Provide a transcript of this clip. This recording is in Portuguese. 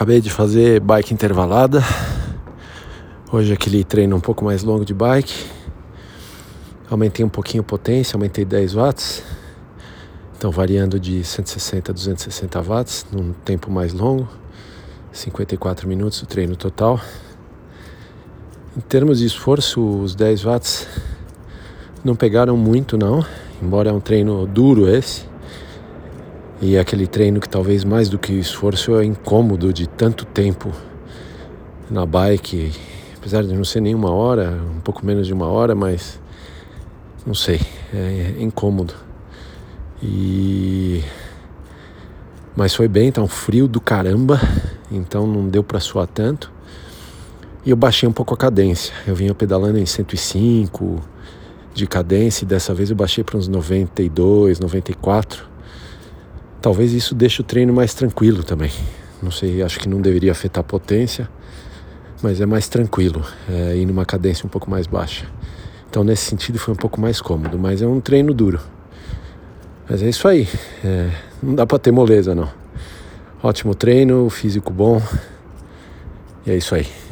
Acabei de fazer bike intervalada. Hoje aquele treino um pouco mais longo de bike. Aumentei um pouquinho a potência, aumentei 10 watts. Então variando de 160 a 260 watts, num tempo mais longo. 54 minutos o treino total. Em termos de esforço, os 10 watts não pegaram muito não, embora é um treino duro esse. E aquele treino que talvez mais do que esforço é incômodo de tanto tempo na bike, apesar de não ser nem uma hora, um pouco menos de uma hora, mas não sei, é incômodo. Mas foi bem, tá um frio do caramba, então não deu pra suar tanto. E eu baixei um pouco a cadência, eu vinha pedalando em 105 de cadência e dessa vez eu baixei para uns 92, 94. Talvez isso deixe o treino mais tranquilo também. Não sei, acho que não deveria afetar a potência, mas é mais tranquilo, ir numa cadência um pouco mais baixa. Então nesse sentido foi um pouco mais cômodo, mas é um treino duro. Mas é isso aí, não dá pra ter moleza não. Ótimo treino, físico bom, e é isso aí.